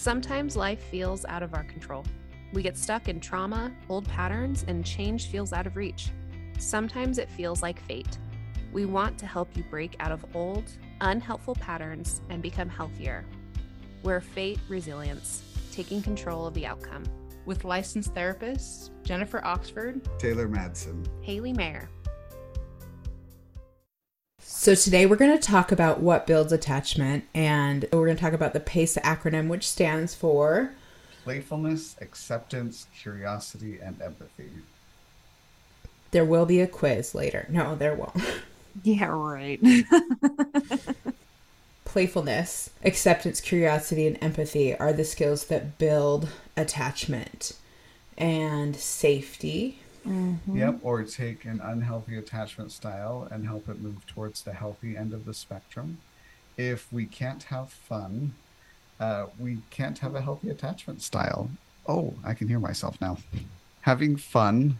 Sometimes life feels out of our control. We get stuck in trauma, old patterns, and change feels out of reach. Sometimes it feels like fate. We want to help you break out of old, unhelpful patterns and become healthier. We're Fate Resilience, taking control of the outcome. With licensed therapists, Jennifer Oxford, Taylor Madsen, Haley Mayer. So today we're going to talk about what builds attachment, and we're going to talk about the PACE acronym, which stands for playfulness, acceptance, curiosity, and empathy. There will be a quiz later. No, there won't. Yeah, right. Playfulness, acceptance, curiosity, and empathy are the skills that build attachment and safety. Mm-hmm. Yep, or take an unhealthy attachment style and help it move towards the healthy end of the spectrum. If we can't have fun, we can't have a healthy attachment style. Oh, I can hear myself now. Having fun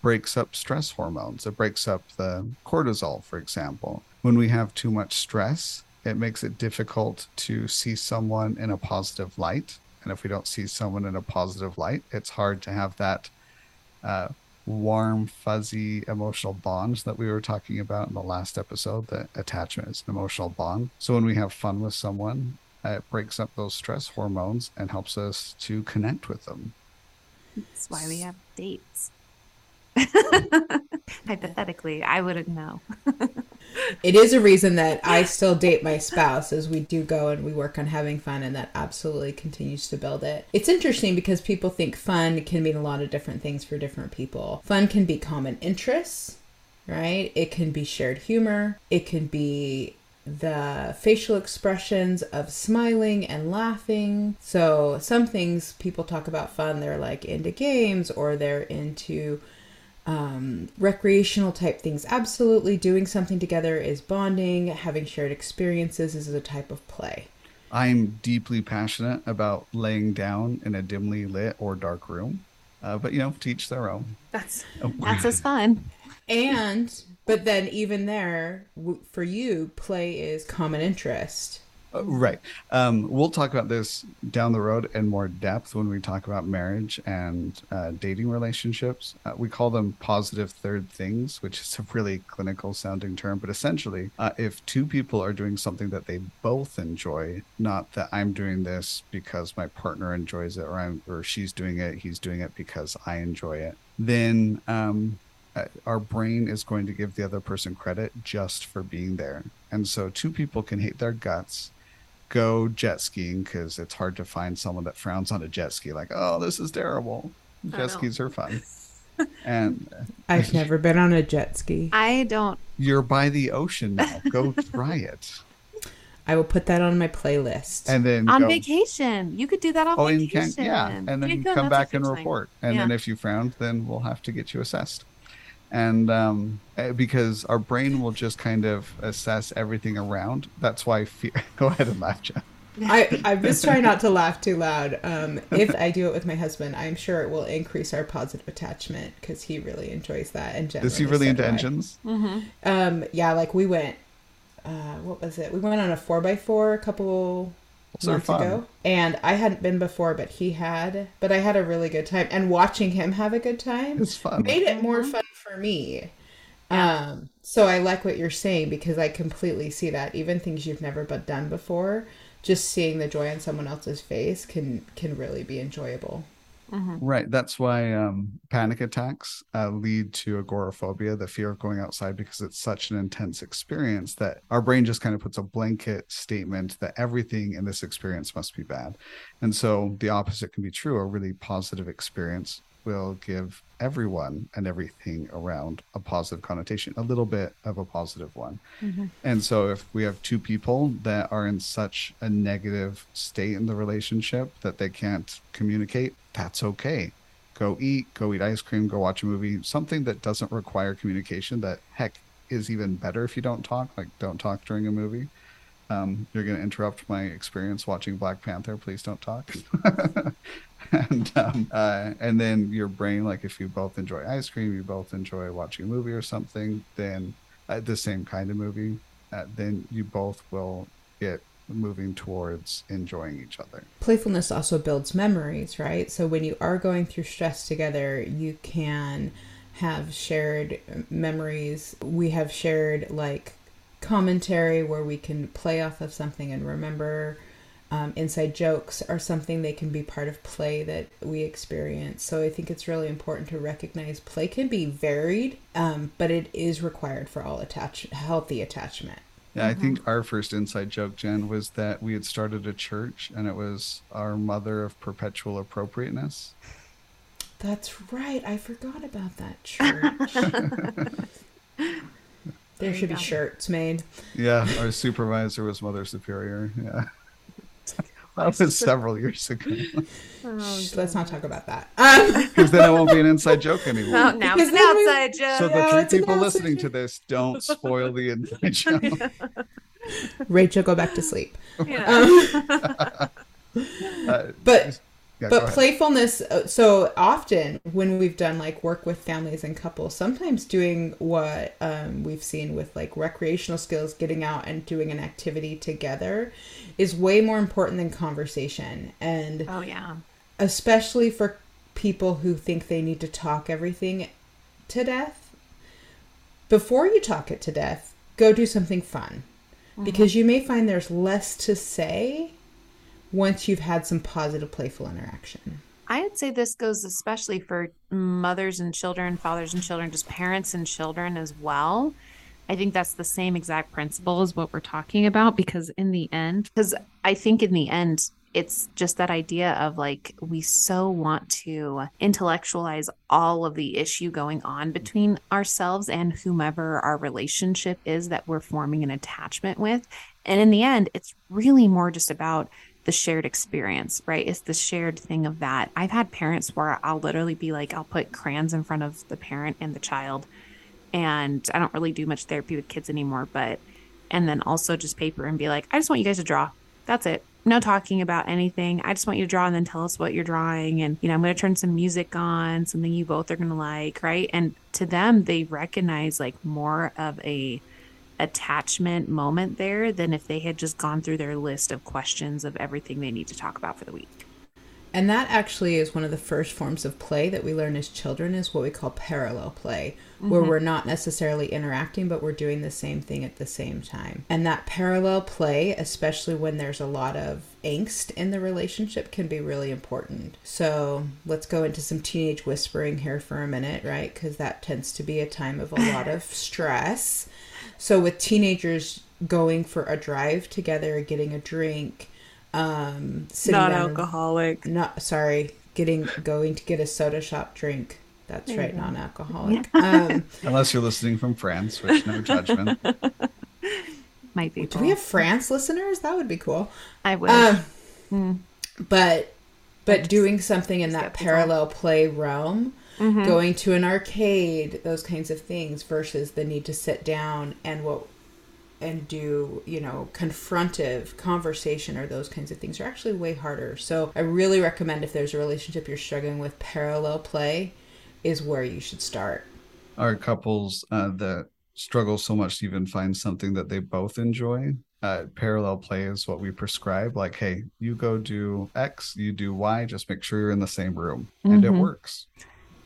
breaks up stress hormones. It breaks up the cortisol, for example. When we have too much stress, it makes it difficult to see someone in a positive light. And if we don't see someone in a positive light, it's hard to have that warm, fuzzy emotional bonds that we were talking about in the last episode, that attachment is an emotional bond. So when we have fun with someone, it breaks up those stress hormones and helps us to connect with them. That's why we have dates. Hypothetically, I wouldn't know. It is a reason that I still date my spouse, as we do go and we work on having fun, and that absolutely continues to build it. It's interesting because people think fun can mean a lot of different things for different people. Fun can be common interests, right? It can be shared humor. It can be the facial expressions of smiling and laughing. So some things people talk about fun, they're like into games or they're into recreational type things. Absolutely, doing something together is bonding. Having shared experiences is a type of play. I'm deeply passionate about laying down in a dimly lit or dark room, but you know, to each their own. That's as fun. And but then even there, for you, play is common interest. Right. We'll talk about this down the road in more depth when we talk about marriage and dating relationships. We call them positive third things, which is a really clinical sounding term. But essentially, if two people are doing something that they both enjoy, not that I'm doing this because my partner enjoys it, or she's doing it, he's doing it because I enjoy it, then our brain is going to give the other person credit just for being there. And so two people can hate their guts, go jet skiing, because it's hard to find someone that frowns on a jet ski, like, oh, this is terrible. Jet skis are fun. And I've never been on a jet ski. I don't. You're by the ocean now. Go try it. I will put that on my playlist. And then on vacation. You could do that on vacation. Yeah. And then come back and report. And then if you frowned, then we'll have to get you assessed. And because our brain will just kind of assess everything around. That's why fear. Go ahead and laugh, Jen. I'm just trying not to laugh too loud. If I do it with my husband, I'm sure it will increase our positive attachment because he really enjoys that. And is he really into engines? Mm-hmm. Yeah, like we went, what was it? We went on a 4x4 a couple months ago. And I hadn't been before, but he had. But I had a really good time. And watching him have a good time made it more fun for me. So I like what you're saying, because I completely see that. Even things you've never done before, just seeing the joy on someone else's face can really be enjoyable. Mm-hmm. Right. That's why panic attacks lead to agoraphobia, the fear of going outside, because it's such an intense experience that our brain just kind of puts a blanket statement that everything in this experience must be bad. And so the opposite can be true. A really positive experience will give everyone and everything around a positive connotation, a little bit of a positive one. Mm-hmm. And so if we have two people that are in such a negative state in the relationship that they can't communicate, that's okay. Go eat ice cream, go watch a movie, something that doesn't require communication, that heck is even better if you don't talk, like don't talk during a movie. You're going to interrupt my experience watching Black Panther. Please don't talk. And then your brain, like if you both enjoy ice cream, you both enjoy watching a movie or something, then the same kind of movie, then you both will get moving towards enjoying each other. Playfulness also builds memories, right? So when you are going through stress together, you can have shared memories. We have shared like commentary where we can play off of something and remember. Inside jokes are something they can be part of play that we experience. So I think it's really important to recognize play can be varied, but it is required for all healthy attachment. Yeah, mm-hmm. I think our first inside joke, Jen, was that we had started a church and it was our mother of perpetual appropriateness. That's right. I forgot about that church. There should be shirts made. Yeah, our supervisor was Mother Superior. Yeah. That was several years ago. Oh, let's not talk about that. Because then it won't be an inside joke anymore. Oh, now it's an outside joke. So the three people listening to this, don't spoil the inside joke. Yeah. Rachel, go back to sleep. Yeah. But playfulness, so often when we've done like work with families and couples, sometimes doing what we've seen with like recreational skills, getting out and doing an activity together is way more important than conversation. And oh yeah, especially for people who think they need to talk everything to death. Before you talk it to death, go do something fun, mm-hmm. because you may find there's less to say once you've had some positive, playful interaction. I'd say this goes especially for mothers and children, fathers and children, just parents and children as well. I think that's the same exact principle as what we're talking about, because in the end, it's just that idea of like, we so want to intellectualize all of the issue going on between ourselves and whomever our relationship is that we're forming an attachment with. And in the end, it's really more just about the shared experience, right? It's the shared thing of that. I've had parents where I'll literally be like, I'll put crayons in front of the parent and the child. And I don't really do much therapy with kids anymore, and then also just paper and be like, I just want you guys to draw. That's it. No talking about anything. I just want you to draw and then tell us what you're drawing. And, I'm going to turn some music on, something you both are going to like, right? And to them, they recognize like more of a attachment moment there than if they had just gone through their list of questions of everything they need to talk about for the week. And that actually is one of the first forms of play that we learn as children is what we call parallel play, mm-hmm. where we're not necessarily interacting, but we're doing the same thing at the same time. And that parallel play, especially when there's a lot of angst in the relationship, can be really important. So let's go into some teenage whispering here for a minute, right? Because that tends to be a time of a lot of stress. So with teenagers going for a drive together, getting a drink, going to get a soda shop drink. That's right, non-alcoholic. Unless you're listening from France, which no judgment. Might be. Do we have France listeners? That would be cool. I would. But doing something in that parallel play realm. Mm-hmm. Going to an arcade, those kinds of things, versus the need to sit down and do, confrontive conversation or those kinds of things are actually way harder. So I really recommend if there's a relationship you're struggling with, parallel play is where you should start. Our couples that struggle so much to even find something that they both enjoy, parallel play is what we prescribe. Like, hey, you go do X, you do Y, just make sure you're in the same room. Mm-hmm. And it works.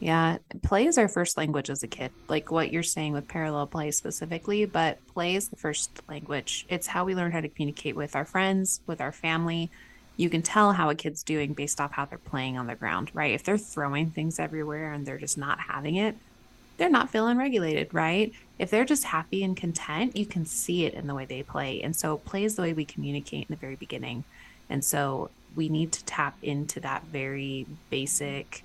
Yeah. Play is our first language as a kid, like what you're saying with parallel play specifically, but play is the first language. It's how we learn how to communicate with our friends, with our family. You can tell how a kid's doing based off how they're playing on the ground, right? If they're throwing things everywhere and they're just not having it, they're not feeling regulated, right? If they're just happy and content, you can see it in the way they play. And so play is the way we communicate in the very beginning. And so we need to tap into that very basic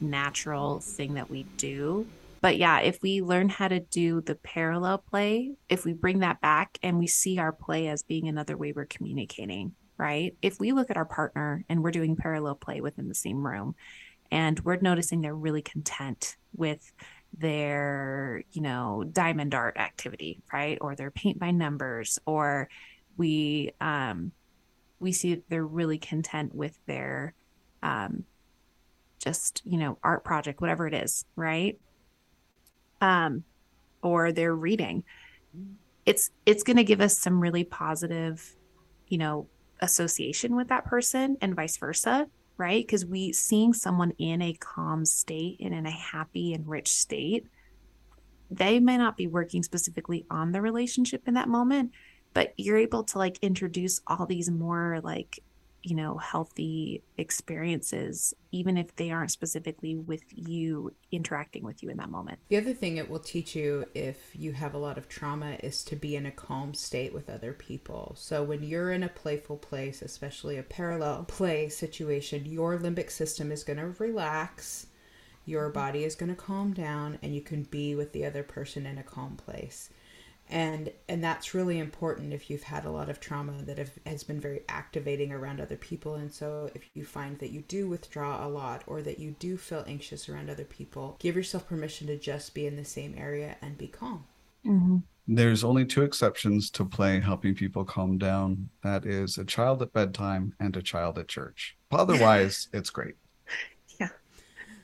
natural thing that we do. But yeah, if we learn how to do the parallel play, if we bring that back and we see our play as being another way we're communicating, right? If we look at our partner and we're doing parallel play within the same room and we're noticing they're really content with their, diamond art activity, right? Or their paint by numbers, or we see that they're really content with their, art project, whatever it is, right? Or they're reading. It's going to give us some really positive you know, association with that person and vice versa, right? Because we seeing someone in a calm state and in a happy and rich state, they may not be working specifically on the relationship in that moment, but you're able to like introduce all these more like, you know, healthy experiences, even if they aren't specifically with you interacting with you in that moment. The other thing it will teach you if you have a lot of trauma is to be in a calm state with other people. So when you're in a playful place, especially a parallel play situation, your limbic system is going to relax, your body is going to calm down, and you can be with the other person in a calm place. And that's really important if you've had a lot of trauma that has been very activating around other people. And so if you find that you do withdraw a lot or that you do feel anxious around other people, give yourself permission to just be in the same area and be calm. Mm-hmm. There's only two exceptions to play helping people calm down. That is a child at bedtime and a child at church. Otherwise, it's great.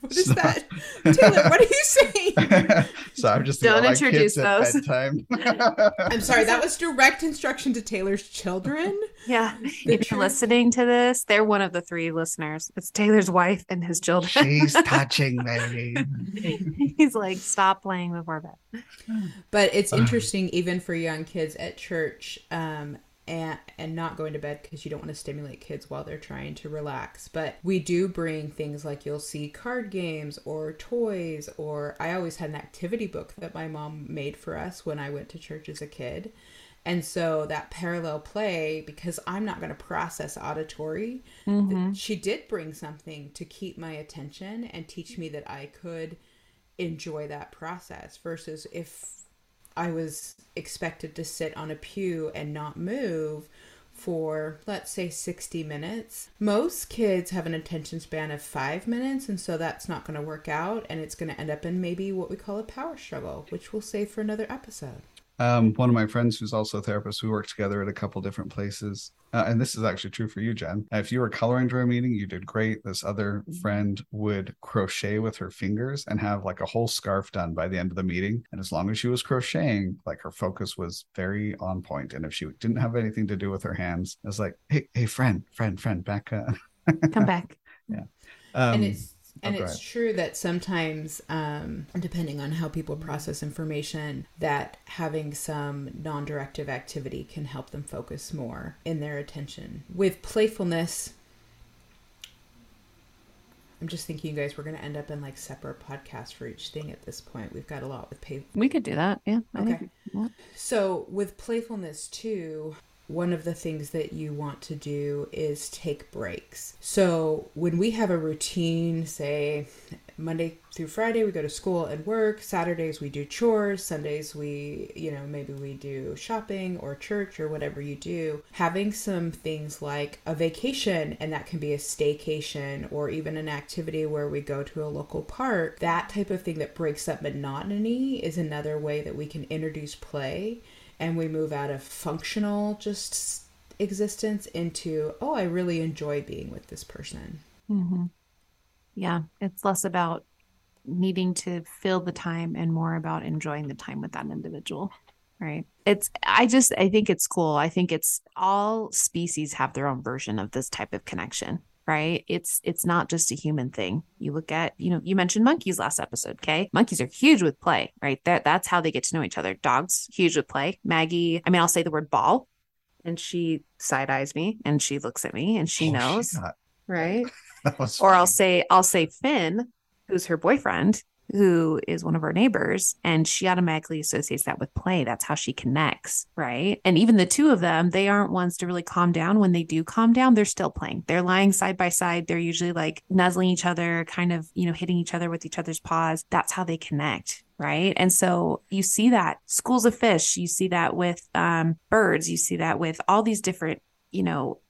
What is that? Taylor, what are you saying? So I'm just don't introduce those. Bedtime. I'm sorry, that was direct instruction to Taylor's children. Yeah. If you're listening to this, they're one of the three listeners. It's Taylor's wife and his children. She's touching me. He's like, stop playing before bed. But it's interesting, even for young kids at church, and not going to bed, because you don't want to stimulate kids while they're trying to relax. But we do bring things like you'll see card games or toys, or I always had an activity book that my mom made for us when I went to church as a kid. And so that parallel play, because I'm not going to process auditory, she did bring something to keep my attention and teach me that I could enjoy that process, versus if I was expected to sit on a pew and not move for, let's say, 60 minutes. Most kids have an attention span of 5 minutes, and so that's not going to work out, and it's going to end up in maybe what we call a power struggle, which we'll save for another episode. One of my friends who's also a therapist, we worked together at a couple different places. And this is actually true for you, Jen. If you were coloring during a meeting, you did great. This other friend would crochet with her fingers and have like a whole scarf done by the end of the meeting. And as long as she was crocheting, like her focus was very on point. And if she didn't have anything to do with her hands, I was like, hey, friend, back up. Come back. Yeah. And it's true that sometimes, depending on how people process information, that having some non-directive activity can help them focus more in their attention. With playfulness, I'm just thinking, you guys, we're going to end up in like separate podcasts for each thing at this point. We've got a lot with pay. We could do that. Yeah. Okay. Yeah. So with playfulness too, one of the things that you want to do is take breaks. So when we have a routine, say Monday through Friday, we go to school and work. Saturdays, we do chores. Sundays, we, maybe we do shopping or church or whatever you do. Having some things like a vacation, and that can be a staycation or even an activity where we go to a local park. That type of thing that breaks up monotony is another way that we can introduce play. And we move out of functional just existence into, I really enjoy being with this person. Mm-hmm. Yeah. It's less about needing to fill the time and more about enjoying the time with that individual. Right. I think it's cool. I think it's all species have their own version of this type of connection. Right. It's not just a human thing. You look at, you mentioned monkeys last episode. Okay. Monkeys are huge with play, right? That's how they get to know each other. Dogs, huge with play. Maggie, I'll say the word ball and she side eyes me and she looks at me and she knows. She got... Right. Or funny. I'll say Finn, who's her boyfriend, who is one of our neighbors, and she automatically associates that with play. That's how she connects, right? And even the two of them, they aren't ones to really calm down. When they do calm down, they're still playing. They're lying side by side. They're usually like nuzzling each other, kind of, hitting each other with each other's paws. That's how they connect, right? And so you see that schools of fish, you see that with birds, you see that with all these different,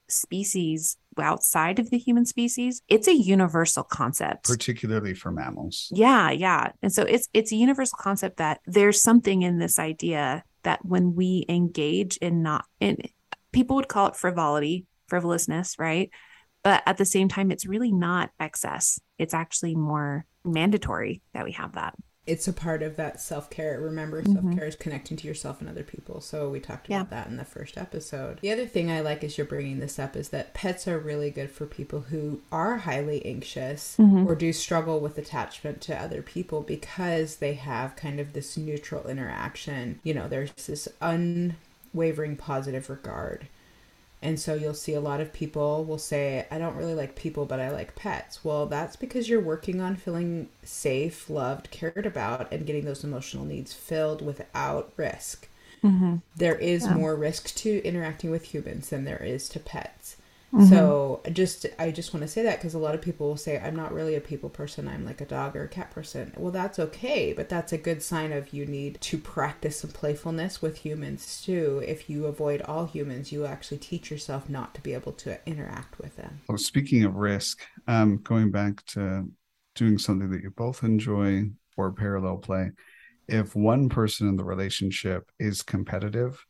species outside of the human species. It's a universal concept, particularly for mammals. Yeah. And so it's a universal concept that there's something in this idea that when we engage in people would call it frivolousness, right? But at the same time, it's really not excess. It's actually more mandatory that we have that. it's a part of that self-care. Remember, mm-hmm. self-care is connecting to yourself and other people. So we talked about that in the first episode. The other thing I like as you're bringing this up is that pets are really good for people who are highly anxious mm-hmm. or do struggle with attachment to other people, because they have kind of this neutral interaction. You know, there's this unwavering positive regard. And so you'll see a lot of people will say, I don't really like people, but I like pets. Well, that's because you're working on feeling safe, loved, cared about, and getting those emotional needs filled without risk. Mm-hmm. There is more risk to interacting with humans than there is to pets. Mm-hmm. So I just want to say that, because a lot of people will say, I'm not really a people person. I'm like a dog or a cat person. Well, that's okay. But that's a good sign of you need to practice some playfulness with humans too. If you avoid all humans, you actually teach yourself not to be able to interact with them. Well, speaking of risk, going back to doing something that you both enjoy or parallel play. If one person in the relationship is competitive,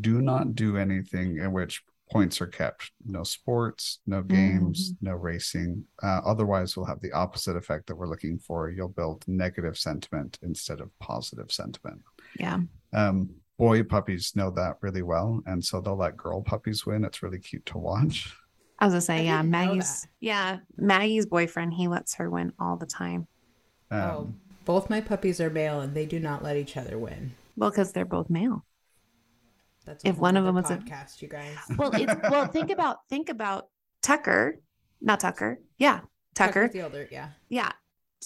do not do anything in which points are kept. No sports, no games, no racing. Otherwise, we'll have the opposite effect that we're looking for. You'll build negative sentiment instead of positive sentiment. Yeah. Boy puppies know that really well. And so they'll let girl puppies win. It's really cute to watch. I was going to say, Maggie's boyfriend, he lets her win all the time. Both my puppies are male and they do not let each other win. Well, because they're both male. That's if one of them was podcast, you guys. Well, think about Tucker, not Tucker. Yeah. Tucker. The older, yeah. Yeah.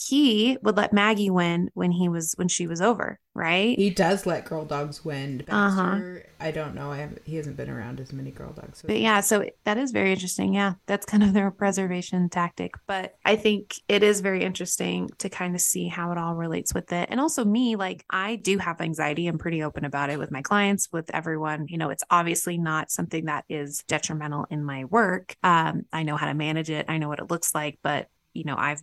He would let Maggie win when she was over. Right. He does let girl dogs win. Baxter, I don't know. He hasn't been around as many girl dogs. So. But yeah. So that is very interesting. Yeah. That's kind of their preservation tactic. But I think it is very interesting to kind of see how it all relates with it. And also me, like, I do have anxiety. I'm pretty open about it with my clients, with everyone. You know, it's obviously not something that is detrimental in my work. I know how to manage it. I know what it looks like, but you know, I've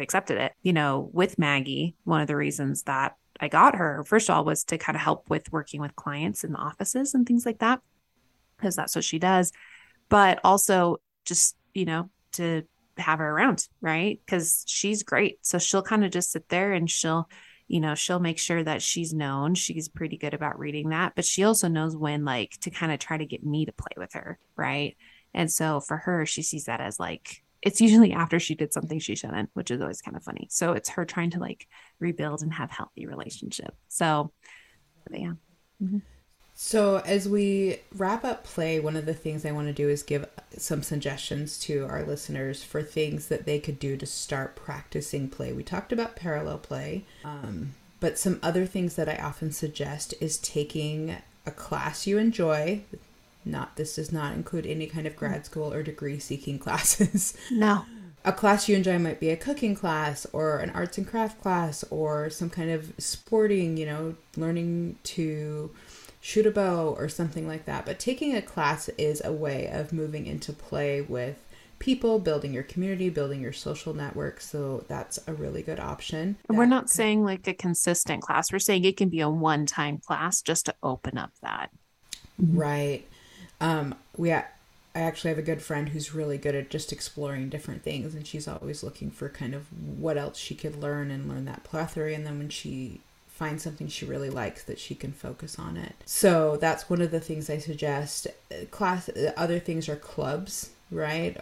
accepted it. You know, with Maggie, one of the reasons that I got her, first of all, was to kind of help with working with clients in the offices and things like that, because that's what she does. But also just, you know, to have her around, right? Because she's great. So she'll kind of just sit there and she'll make sure that she's known. She's pretty good about reading that, but she also knows when, like, to kind of try to get me to play with her, right? And so for her, she sees that as like, it's usually after she did something she shouldn't, which is always kind of funny. So it's her trying to like rebuild and have healthy relationship. So, yeah. Mm-hmm. So as we wrap up play, one of the things I want to do is give some suggestions to our listeners for things that they could do to start practicing play. We talked about parallel play, but some other things that I often suggest is taking a class you enjoy. This does not include any kind of grad school or degree seeking classes. No. A class you enjoy might be a cooking class or an arts and craft class or some kind of sporting, you know, learning to shoot a bow or something like that. But taking a class is a way of moving into play with people, building your community, building your social network. So that's a really good option. And we're not saying like a consistent class. We're saying it can be a one-time class just to open up that. Right. I actually have a good friend who's really good at just exploring different things, and she's always looking for kind of what else she could learn and learn that plethora. And then when she finds something she really likes, that she can focus on it. So that's one of the things I suggest. Other things are clubs, right?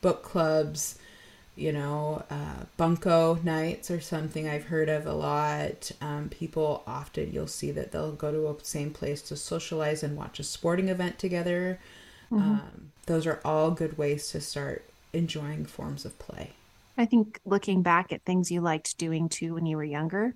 Book clubs, you know, bunco nights are something I've heard of a lot. People often, you'll see that they'll go to a same place to socialize and watch a sporting event together. Those are all good ways to start enjoying forms of play. I think looking back at things you liked doing too when you were younger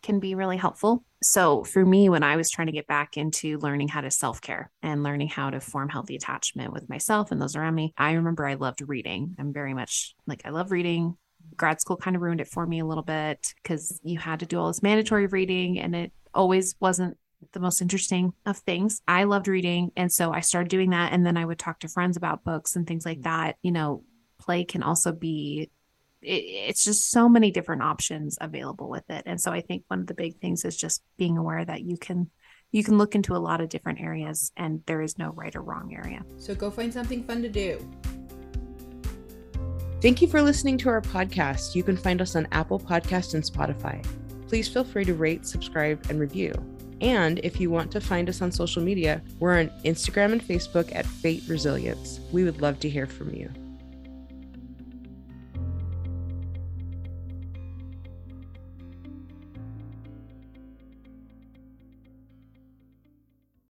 can be really helpful. So for me, when I was trying to get back into learning how to self-care and learning how to form healthy attachment with myself and those around me, I remember I loved reading. I'm very much like, I love reading. Grad school kind of ruined it for me a little bit because you had to do all this mandatory reading and it always wasn't the most interesting of things. I loved reading. And so I started doing that. And then I would talk to friends about books and things like that. You know, play can also be it's just so many different options available with it. And so I think one of the big things is just being aware that you can look into a lot of different areas and there is no right or wrong area. So go find something fun to do. Thank you for listening to our podcast. You can find us on Apple Podcasts and Spotify. Please feel free to rate, subscribe, and review. And if you want to find us on social media, we're on Instagram and Facebook at Fate Resilience. We would love to hear from you.